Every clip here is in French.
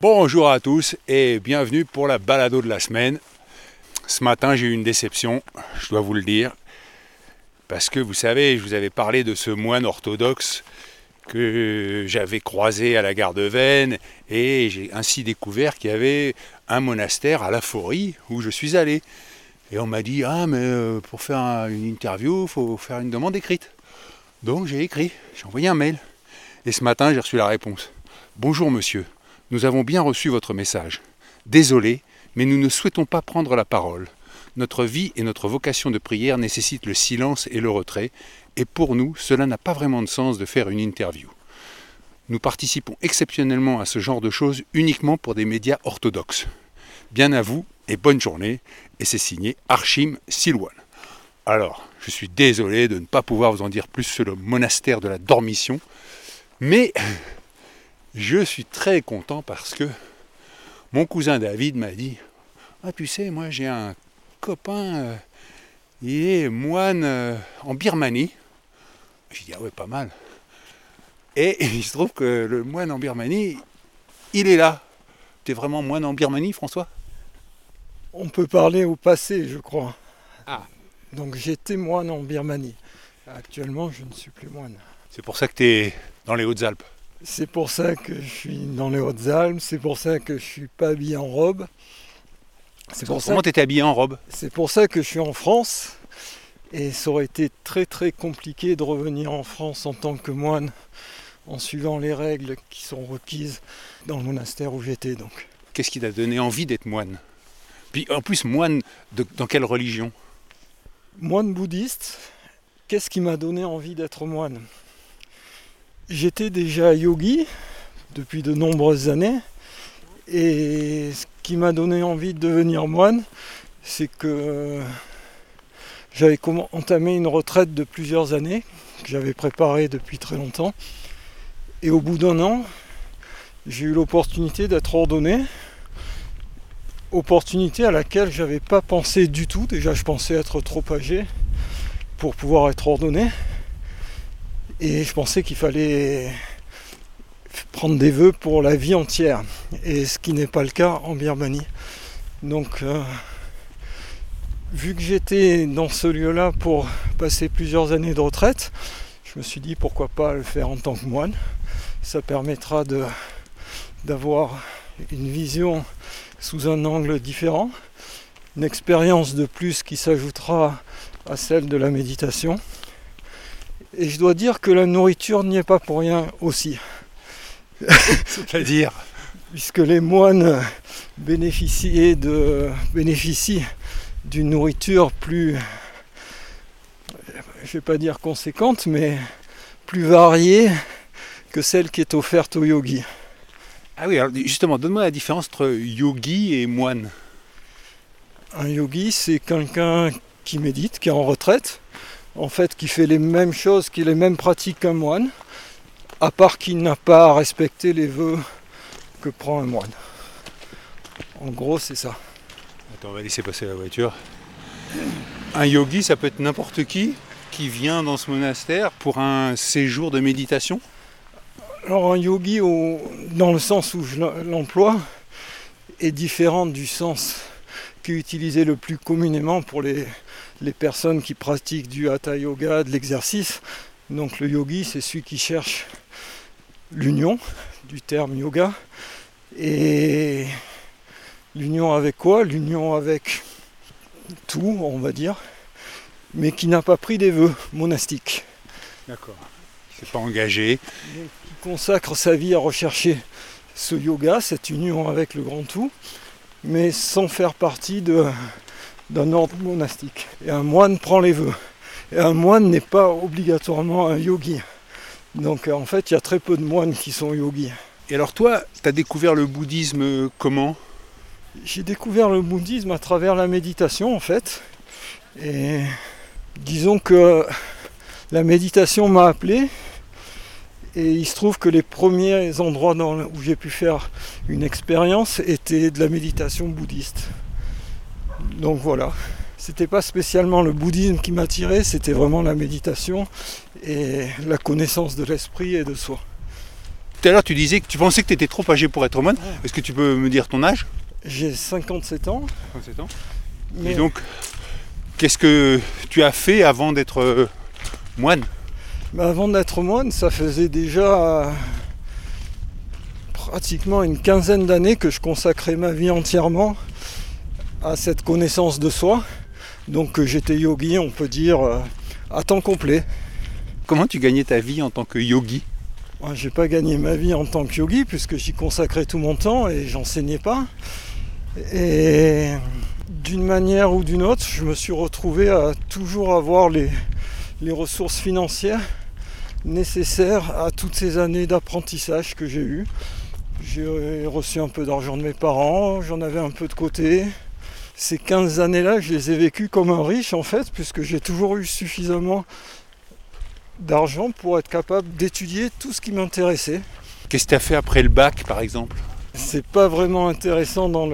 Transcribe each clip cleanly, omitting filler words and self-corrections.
Bonjour à tous et bienvenue pour la balado de la semaine. Ce matin, j'ai eu une déception, je dois vous le dire, parce que vous savez, je vous avais parlé de ce moine orthodoxe que j'avais croisé à la gare de Veynes et j'ai ainsi découvert qu'il y avait un monastère à la Faurie où je suis allé. Et on m'a dit « Ah, mais pour faire une interview, il faut faire une demande écrite. » Donc j'ai écrit, j'ai envoyé un mail. Et ce matin, j'ai reçu la réponse. « Bonjour monsieur, nous avons bien reçu votre message. Désolé, mais nous ne souhaitons pas prendre la parole. Notre vie et notre vocation de prière nécessitent le silence et le retrait. Et pour nous, cela n'a pas vraiment de sens de faire une interview. Nous participons exceptionnellement à ce genre de choses uniquement pour des médias orthodoxes. Bien à vous. Et bonne journée », et c'est signé Archim Silouan. Alors, je suis désolé de ne pas pouvoir vous en dire plus sur le monastère de la Dormition, mais je suis très content parce que mon cousin David m'a dit « Ah, tu sais, moi j'ai un copain, il est moine en Birmanie. » J'ai dit « Ah ouais, pas mal. » Et il se trouve que le moine en Birmanie, il est là. T'es vraiment moine en Birmanie, François ? On peut parler au passé, je crois. Ah. Donc j'étais moine en Birmanie. Actuellement, je ne suis plus moine. C'est pour ça que tu es dans les Hautes-Alpes. C'est pour ça que je suis dans les Hautes-Alpes. C'est pour ça que je ne suis pas habillé en robe. Comment tu étais habillé en robe ? C'est pour ça que je suis en France. Et ça aurait été très très compliqué de revenir en France en tant que moine, en suivant les règles qui sont requises dans le monastère où j'étais. Donc. Qu'est-ce qui t'a donné envie d'être moine ? Puis en plus, moine, dans quelle religion ? Moine bouddhiste. Qu'est-ce qui m'a donné envie d'être moine ? J'étais déjà yogi depuis de nombreuses années. Et ce qui m'a donné envie de devenir moine, c'est que j'avais entamé une retraite de plusieurs années, que j'avais préparée depuis très longtemps. Et au bout d'un an, j'ai eu l'opportunité d'être ordonné. Opportunité à laquelle je n'avais pas pensé du tout. Déjà, je pensais être trop âgé pour pouvoir être ordonné. Et je pensais qu'il fallait prendre des vœux pour la vie entière. Et ce qui n'est pas le cas en Birmanie. Donc, vu que j'étais dans ce lieu-là pour passer plusieurs années de retraite, je me suis dit pourquoi pas le faire en tant que moine. Ça permettra d'avoir une vision sous un angle différent, une expérience de plus qui s'ajoutera à celle de la méditation. Et je dois dire que la nourriture n'y est pas pour rien aussi. C'est-à-dire ? Puisque les moines bénéficient d'une nourriture plus, je ne vais pas dire conséquente, mais plus variée que celle qui est offerte aux yogis. Ah oui, alors justement, donne-moi la différence entre yogi et moine. Un yogi, c'est quelqu'un qui médite, qui est en retraite, en fait, qui fait les mêmes choses, qui les mêmes pratiques qu'un moine, à part qu'il n'a pas à respecter les vœux que prend un moine. En gros, c'est ça. Attends, on va laisser passer la voiture. Un yogi, ça peut être n'importe qui vient dans ce monastère pour un séjour de méditation ? Alors un yogi, dans le sens où je l'emploie, est différent du sens qui est utilisé le plus communément pour les personnes qui pratiquent du hatha yoga, de l'exercice. Donc le yogi, c'est celui qui cherche l'union, du terme yoga. Et l'union avec quoi ? L'union avec tout, on va dire, mais qui n'a pas pris des vœux monastiques. D'accord. C'est pas engagé. Qui consacre sa vie à rechercher ce yoga, cette union avec le grand tout, mais sans faire partie d'un ordre monastique. Et un moine prend les vœux. Et un moine n'est pas obligatoirement un yogi. Donc en fait, il y a très peu de moines qui sont yogis. Et alors toi, tu as découvert le bouddhisme comment ? J'ai découvert le bouddhisme à travers la méditation en fait. Et disons que la méditation m'a appelé. Et il se trouve que les premiers endroits où j'ai pu faire une expérience étaient de la méditation bouddhiste. Donc voilà, c'était pas spécialement le bouddhisme qui m'attirait, c'était vraiment la méditation et la connaissance de l'esprit et de soi. Tout à l'heure tu disais que tu pensais que tu étais trop âgé pour être moine, ouais. Est-ce que tu peux me dire ton âge ? J'ai 57 ans. 57 ans. Mais... Et donc, qu'est-ce que tu as fait avant d'être moine ? Bah avant d'être moine, ça faisait déjà pratiquement une quinzaine d'années que je consacrais ma vie entièrement à cette connaissance de soi. Donc j'étais yogi, on peut dire, à temps complet. Comment tu gagnais ta vie en tant que yogi ? Moi, j'ai pas gagné ma vie en tant que yogi puisque j'y consacrais tout mon temps et j'enseignais pas. Et d'une manière ou d'une autre, je me suis retrouvé à toujours avoir les ressources financières nécessaires à toutes ces années d'apprentissage que j'ai eues. J'ai reçu un peu d'argent de mes parents, j'en avais un peu de côté. Ces 15 années-là, je les ai vécues comme un riche en fait, puisque j'ai toujours eu suffisamment d'argent pour être capable d'étudier tout ce qui m'intéressait. Qu'est-ce que tu as fait après le bac par exemple ? C'est pas vraiment intéressant dans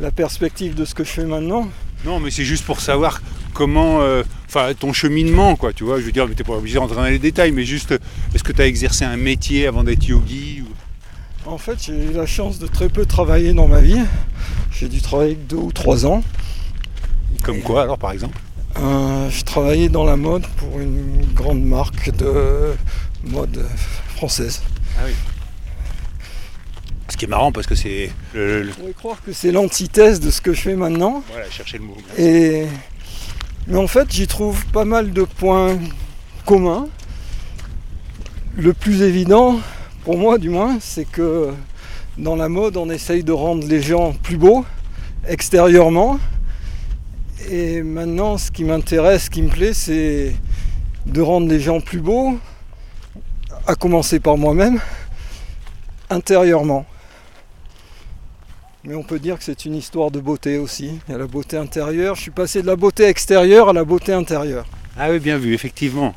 la perspective de ce que je fais maintenant. Non, mais c'est juste pour savoir comment... ton cheminement, quoi, tu vois, je veux dire, mais t'es pas obligé d'entrer dans les détails, mais juste, est-ce que tu as exercé un métier avant d'être yogi ou... En fait, j'ai eu la chance de très peu travailler dans ma vie. J'ai dû travailler 2 ou 3 ans. Comme et quoi, alors, par exemple ? Je travaillais dans la mode pour une grande marque de mode française. Ah oui. Ce qui est marrant parce que c'est... On pourrait croire que c'est l'antithèse de ce que je fais maintenant. Voilà, chercher le mot. Et... Mais en fait, j'y trouve pas mal de points communs. Le plus évident, pour moi du moins, c'est que dans la mode, on essaye de rendre les gens plus beaux, extérieurement. Et maintenant, ce qui m'intéresse, ce qui me plaît, c'est de rendre les gens plus beaux, à commencer par moi-même, intérieurement. Mais on peut dire que c'est une histoire de beauté aussi. Il y a la beauté intérieure. Je suis passé de la beauté extérieure à la beauté intérieure. Ah oui, bien vu, effectivement.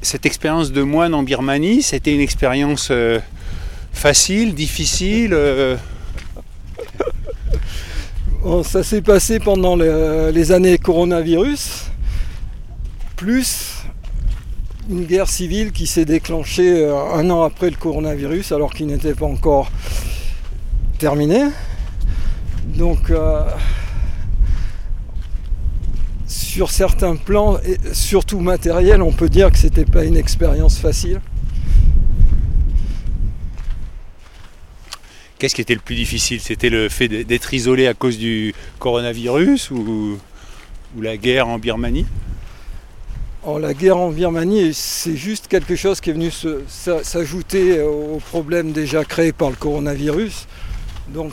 Cette expérience de moine en Birmanie, c'était une expérience facile, difficile Bon, ça s'est passé pendant les années coronavirus, plus une guerre civile qui s'est déclenchée 1 an après le coronavirus, alors qu'il n'était pas encore... terminé. Donc sur certains plans, et surtout matériels, on peut dire que c'était pas une expérience facile. Qu'est-ce qui était le plus difficile ? C'était le fait d'être isolé à cause du coronavirus ou la guerre en Birmanie ? Alors, la guerre en Birmanie, c'est juste quelque chose qui est venu s'ajouter aux problèmes déjà créés par le coronavirus. Donc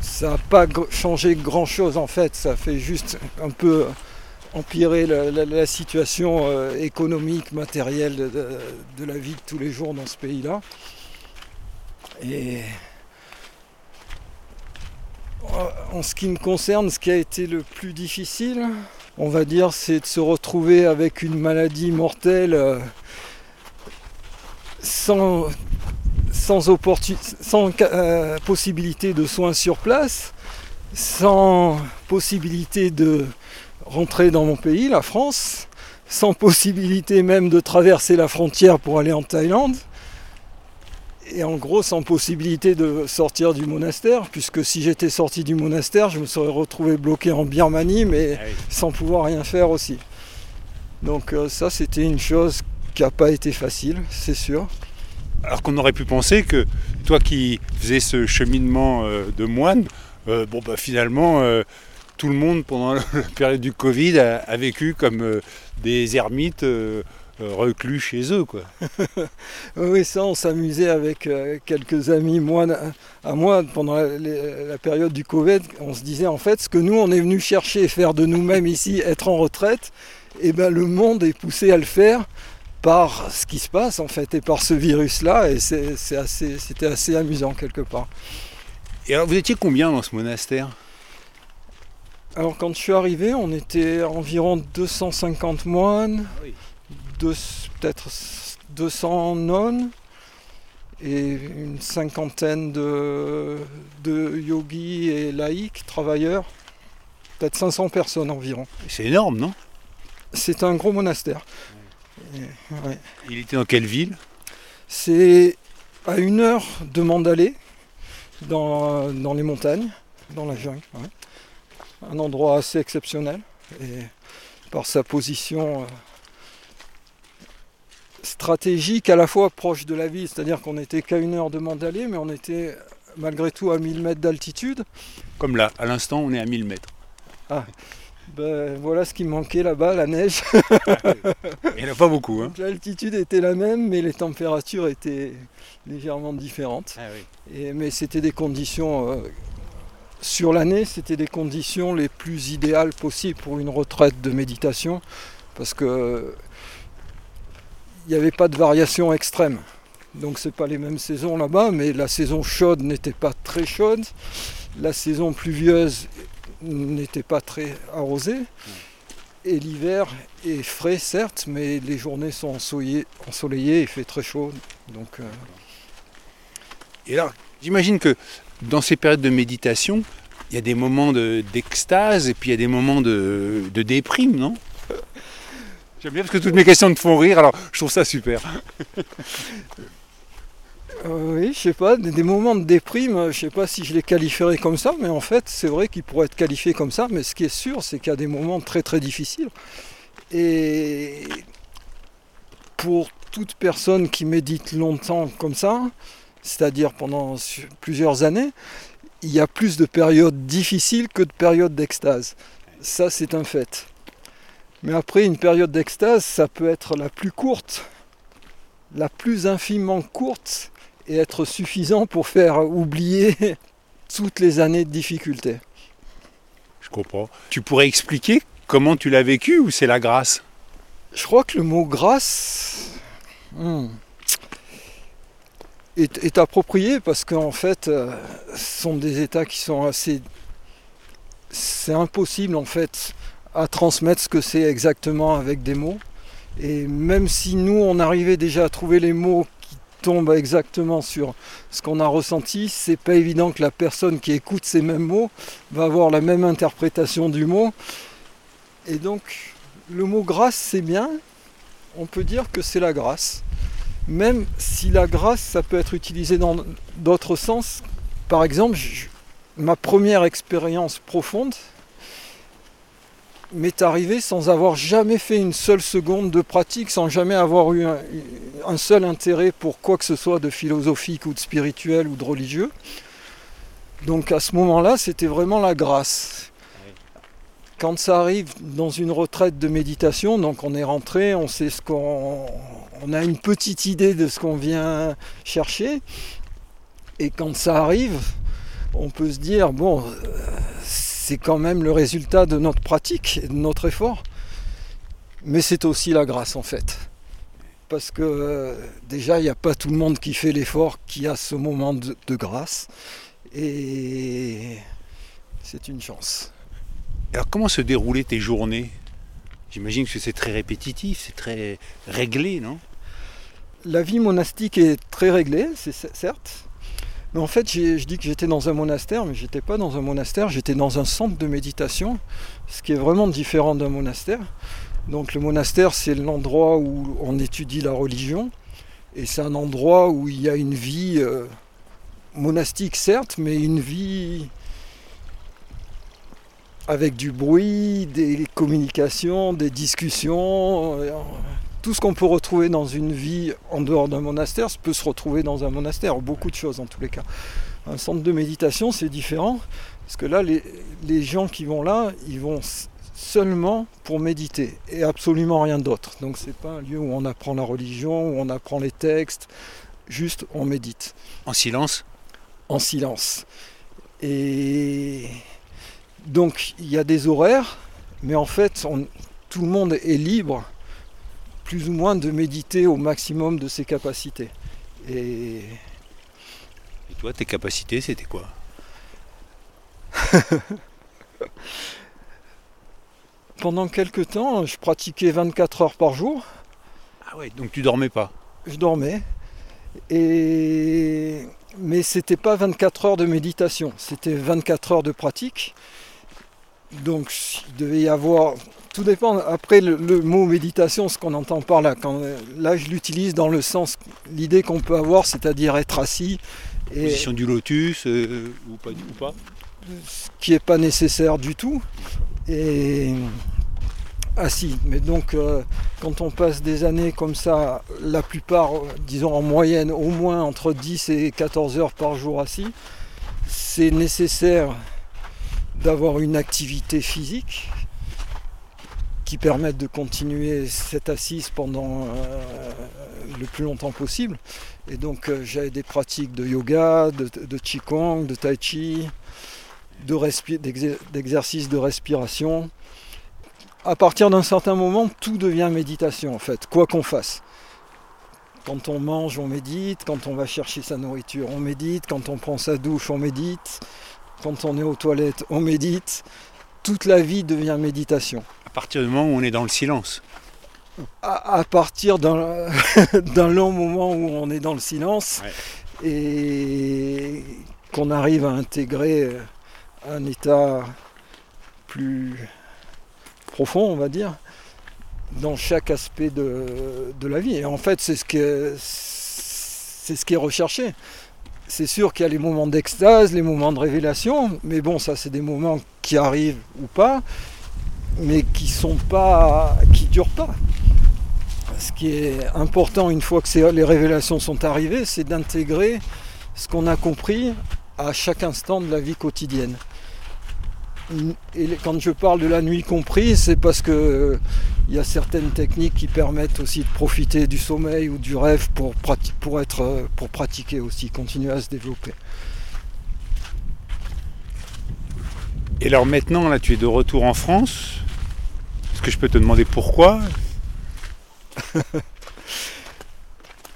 ça n'a pas changé grand chose en fait, ça fait juste un peu empirer la situation économique, matérielle de la vie de tous les jours dans ce pays-là. Et en ce qui me concerne, ce qui a été le plus difficile, on va dire, c'est de se retrouver avec une maladie mortelle sans possibilité de soins sur place, sans possibilité de rentrer dans mon pays, la France, sans possibilité même de traverser la frontière pour aller en Thaïlande, et en gros sans possibilité de sortir du monastère, puisque si j'étais sorti du monastère, je me serais retrouvé bloqué en Birmanie, mais sans pouvoir rien faire aussi. Donc ça, c'était une chose qui n'a pas été facile, c'est sûr. Alors qu'on aurait pu penser que toi qui faisais ce cheminement de moine, finalement tout le monde pendant la période du Covid a vécu comme des ermites reclus chez eux, quoi. Oui, ça, on s'amusait avec quelques amis moines à moi pendant la période du Covid. On se disait en fait ce que nous on est venu chercher, faire de nous-mêmes ici, être en retraite, et ben le monde est poussé à le faire par ce qui se passe en fait et par ce virus-là, et c'était assez amusant quelque part. Et alors vous étiez combien dans ce monastère ? Alors quand je suis arrivé, on était environ 250 moines, ah oui. Peut-être 200 nonnes et une cinquantaine de yogis et laïcs, travailleurs, peut-être 500 personnes environ. C'est énorme, non ? C'est un gros monastère. Ouais. Ouais. Il était dans quelle ville ? C'est à 1 heure de Mandalay, dans les montagnes, dans la jungle. Ouais. Un endroit assez exceptionnel, et par sa position stratégique, à la fois proche de la ville, c'est-à-dire qu'on n'était qu'à 1 heure de Mandalay, mais on était malgré tout à 1000 mètres d'altitude. Comme là, à l'instant, on est à 1000 mètres. Ah, ben voilà ce qui manquait là-bas, la neige. Il n'y en a pas beaucoup. Hein. L'altitude était la même, mais les températures étaient légèrement différentes. Ah, oui. Mais c'était des conditions... Sur l'année, c'était des conditions les plus idéales possibles pour une retraite de méditation, parce que il n'y avait pas de variation extrême. Donc c'est pas les mêmes saisons là-bas, mais la saison chaude n'était pas très chaude, la saison pluvieuse n'était pas très arrosée, et l'hiver est frais certes, mais les journées sont ensoleillées, il fait très chaud. Donc, Et là, j'imagine que dans ces périodes de méditation, il y a des moments d'extase et puis il y a des moments de déprime, non ? J'aime bien parce que toutes mes questions te font rire, alors je trouve ça super. Oui, je sais pas, des moments de déprime, je sais pas si je les qualifierais comme ça, mais en fait c'est vrai qu'ils pourraient être qualifiés comme ça, mais ce qui est sûr c'est qu'il y a des moments très très difficiles. Et pour toute personne qui médite longtemps comme ça, c'est-à-dire pendant plusieurs années, il y a plus de périodes difficiles que de périodes d'extase. Ça, c'est un fait. Mais après, une période d'extase, ça peut être la plus courte, la plus infiniment courte, et être suffisant pour faire oublier toutes les années de difficulté. Je comprends. Tu pourrais expliquer comment tu l'as vécu, ou c'est la grâce ? Je crois que le mot « grâce » est approprié parce qu'en fait ce sont des états qui sont assez... C'est impossible en fait à transmettre ce que c'est exactement avec des mots, et même si nous on arrivait déjà à trouver les mots qui tombent exactement sur ce qu'on a ressenti, c'est pas évident que la personne qui écoute ces mêmes mots va avoir la même interprétation du mot. Et donc le mot grâce, c'est bien, on peut dire que c'est la grâce. Même si la grâce, ça peut être utilisé dans d'autres sens. Par exemple, ma première expérience profonde m'est arrivée sans avoir jamais fait une seule seconde de pratique, sans jamais avoir eu un seul intérêt pour quoi que ce soit de philosophique ou de spirituel ou de religieux. Donc à ce moment-là, c'était vraiment la grâce. Quand ça arrive dans une retraite de méditation, donc on est rentré, on sait ce qu'on... On a une petite idée de ce qu'on vient chercher, et quand ça arrive, on peut se dire, bon, c'est quand même le résultat de notre pratique, et de notre effort, mais c'est aussi la grâce en fait. Parce que déjà, il n'y a pas tout le monde qui fait l'effort, qui a ce moment de grâce, et c'est une chance. Alors comment se déroulaient tes journées ? J'imagine que c'est très répétitif, c'est très réglé, non ? La vie monastique est très réglée, c'est certes. Mais en fait, je dis que j'étais dans un monastère, mais je n'étais pas dans un monastère, j'étais dans un centre de méditation, ce qui est vraiment différent d'un monastère. Donc le monastère, c'est l'endroit où on étudie la religion, et c'est un endroit où il y a une vie monastique, certes, mais une vie... avec du bruit, des communications, des discussions, tout ce qu'on peut retrouver dans une vie en dehors d'un monastère peut se retrouver dans un monastère, beaucoup de choses en tous les cas. Un centre de méditation, c'est différent, parce que là, les gens qui vont là, ils vont seulement pour méditer, et absolument rien d'autre. Donc c'est pas un lieu où on apprend la religion, où on apprend les textes, juste on médite. En silence ? En silence. Et... donc il y a des horaires, mais en fait tout le monde est libre plus ou moins de méditer au maximum de ses capacités. Et toi, tes capacités, c'était quoi? Pendant quelques temps, je pratiquais 24 heures par jour. Ah ouais, donc tu dormais pas? Je dormais. Mais c'était pas 24 heures de méditation, c'était 24 heures de pratique. Donc il devait y avoir... Tout dépend. Après, le mot méditation, ce qu'on entend par là. Là, je l'utilise dans le sens, l'idée qu'on peut avoir, c'est-à-dire être assis. Position du lotus ou pas. Ce qui n'est pas nécessaire du tout. Et assis. Mais donc, quand on passe des années comme ça, la plupart, disons en moyenne, au moins entre 10 et 14 heures par jour assis, c'est nécessaire d'avoir une activité physique qui permette de continuer cette assise pendant le plus longtemps possible. Et donc j'avais des pratiques de yoga, de qigong, de tai chi, d'exercices de respiration. À partir d'un certain moment, tout devient méditation en fait, quoi qu'on fasse. Quand on mange, on médite. Quand on va chercher sa nourriture, on médite. Quand on prend sa douche, on médite. Quand on est aux toilettes, on médite. Toute la vie devient méditation. À partir du moment où on est dans le silence. À partir d'un long moment où on est dans le silence, ouais. Et qu'on arrive à intégrer un état plus profond, on va dire, dans chaque aspect de la vie. Et en fait, c'est ce qui est recherché. C'est sûr qu'il y a les moments d'extase, les moments de révélation, mais bon, ça c'est des moments qui arrivent ou pas, mais qui durent pas. Ce qui est important une fois que les révélations sont arrivées, c'est d'intégrer ce qu'on a compris à chaque instant de la vie quotidienne. Et quand je parle de la nuit comprise, c'est parce que il y a certaines techniques qui permettent aussi de profiter du sommeil ou du rêve pour pratiquer aussi, continuer à se développer. Et alors maintenant, là, tu es de retour en France. Est-ce que je peux te demander pourquoi?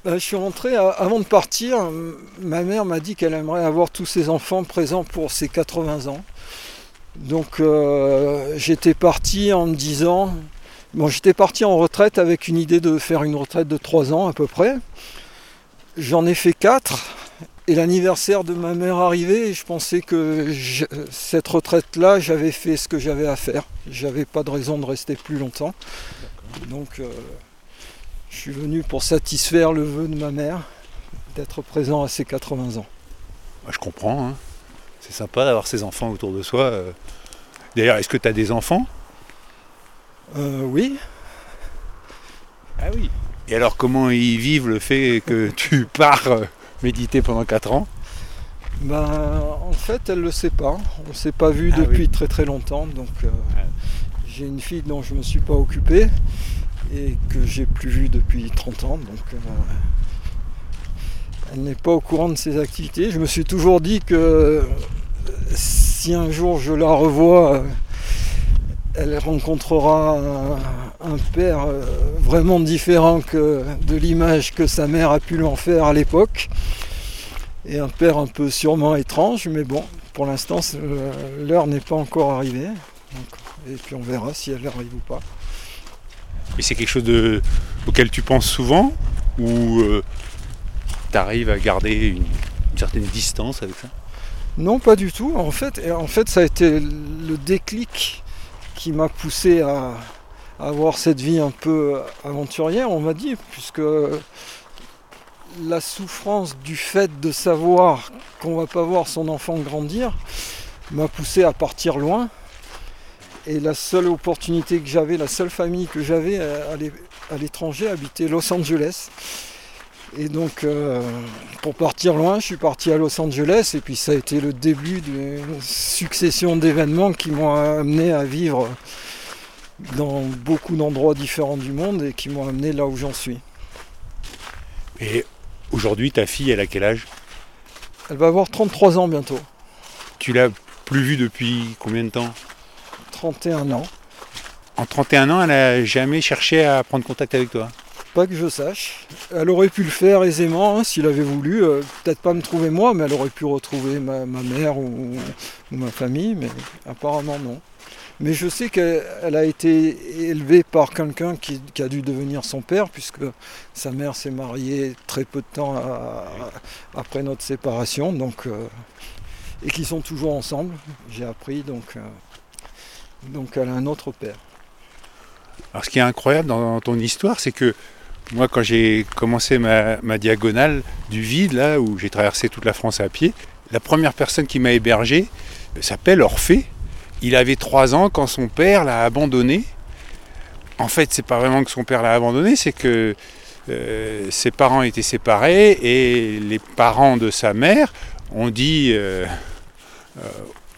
Je suis rentré, avant de partir, ma mère m'a dit qu'elle aimerait avoir tous ses enfants présents pour ses 80 ans. Donc j'étais parti en me disant, j'étais parti en retraite avec une idée de faire une retraite de 3 ans à peu près. J'en ai fait 4 et l'anniversaire de ma mère arrivait et je pensais que cette retraite-là, j'avais fait ce que j'avais à faire. J'avais pas de raison de rester plus longtemps. Donc je suis venu pour satisfaire le vœu de ma mère d'être présent à ses 80 ans. Bah, je comprends, hein. C'est sympa d'avoir ses enfants autour de soi. D'ailleurs, est-ce que tu as des enfants? Oui. Ah oui. Et alors, comment ils vivent le fait que tu pars méditer pendant 4 ans? En fait, elle ne le sait pas. On ne s'est pas vu depuis très très longtemps. Donc, j'ai une fille dont je ne me suis pas occupé et que j'ai plus vue depuis 30 ans. Donc, elle n'est pas au courant de ses activités. Je me suis toujours dit que si un jour je la revois, elle rencontrera un père vraiment différent de l'image que sa mère a pu lui en faire à l'époque. Et un père un peu sûrement étrange, mais bon, pour l'instant, l'heure n'est pas encore arrivée. Et puis on verra si elle arrive ou pas. Et c'est quelque chose auquel tu penses souvent ou t'arrives à garder une certaine distance avec ça? Non, pas du tout. En fait, ça a été le déclic qui m'a poussé à avoir cette vie un peu aventurière, on m'a dit, puisque la souffrance du fait de savoir qu'on va pas voir son enfant grandir m'a poussé à partir loin. Et la seule opportunité que j'avais, la seule famille que j'avais à l'étranger habitait Los Angeles. Et donc, pour partir loin, je suis parti à Los Angeles et puis ça a été le début d'une succession d'événements qui m'ont amené à vivre dans beaucoup d'endroits différents du monde et qui m'ont amené là où j'en suis. Et aujourd'hui, ta fille, elle a quel âge? Elle va avoir 33 ans bientôt. Tu l'as plus vue depuis combien de temps? 31 ans. En 31 ans, elle n'a jamais cherché à prendre contact avec toi? Pas que je sache. Elle aurait pu le faire aisément, hein, s'il avait voulu. Peut-être pas me trouver moi, mais elle aurait pu retrouver ma mère ou ma famille, mais apparemment non. Mais je sais qu'elle a été élevée par quelqu'un qui a dû devenir son père, puisque sa mère s'est mariée très peu de temps après notre séparation, donc, et qu'ils sont toujours ensemble, j'ai appris, donc elle a un autre père. Alors ce qui est incroyable dans ton histoire, c'est que moi quand j'ai commencé ma diagonale du vide, là où j'ai traversé toute la France à pied, la première personne qui m'a hébergé s'appelle Orphée. Il avait 3 ans quand son père l'a abandonné. En fait, c'est pas vraiment que son père l'a abandonné, c'est que ses parents étaient séparés et les parents de sa mère ont dit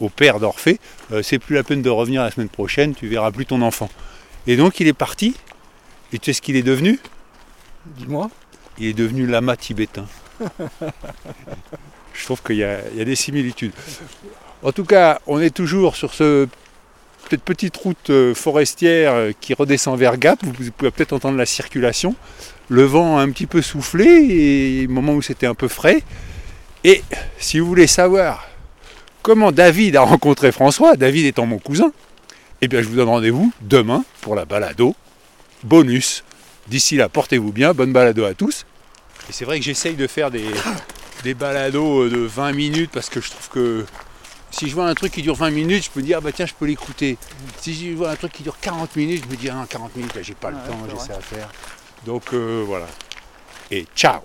au père d'Orphée « C'est plus la peine de revenir la semaine prochaine, tu verras plus ton enfant ». Et donc il est parti. Et tu sais ce qu'il est devenu ? Dis-moi. Il est devenu lama tibétain. Je trouve qu'il y a des similitudes. En tout cas, on est toujours sur cette petite route forestière qui redescend vers Gap. Vous pouvez peut-être entendre la circulation. Le vent a un petit peu soufflé, et, au moment où c'était un peu frais. Et si vous voulez savoir comment David a rencontré François, David étant mon cousin, eh bien je vous donne rendez-vous demain pour la balado bonus. D'ici là, portez-vous bien, bonne balado à tous. Et c'est vrai que j'essaye de faire des balados de 20 minutes parce que je trouve que... Si je vois un truc qui dure 20 minutes, je peux dire, ah bah tiens, je peux l'écouter. Si je vois un truc qui dure 40 minutes, je me dis, ah non, 40 minutes, là, j'ai pas le temps, j'ai ça à faire. Donc voilà. Et ciao!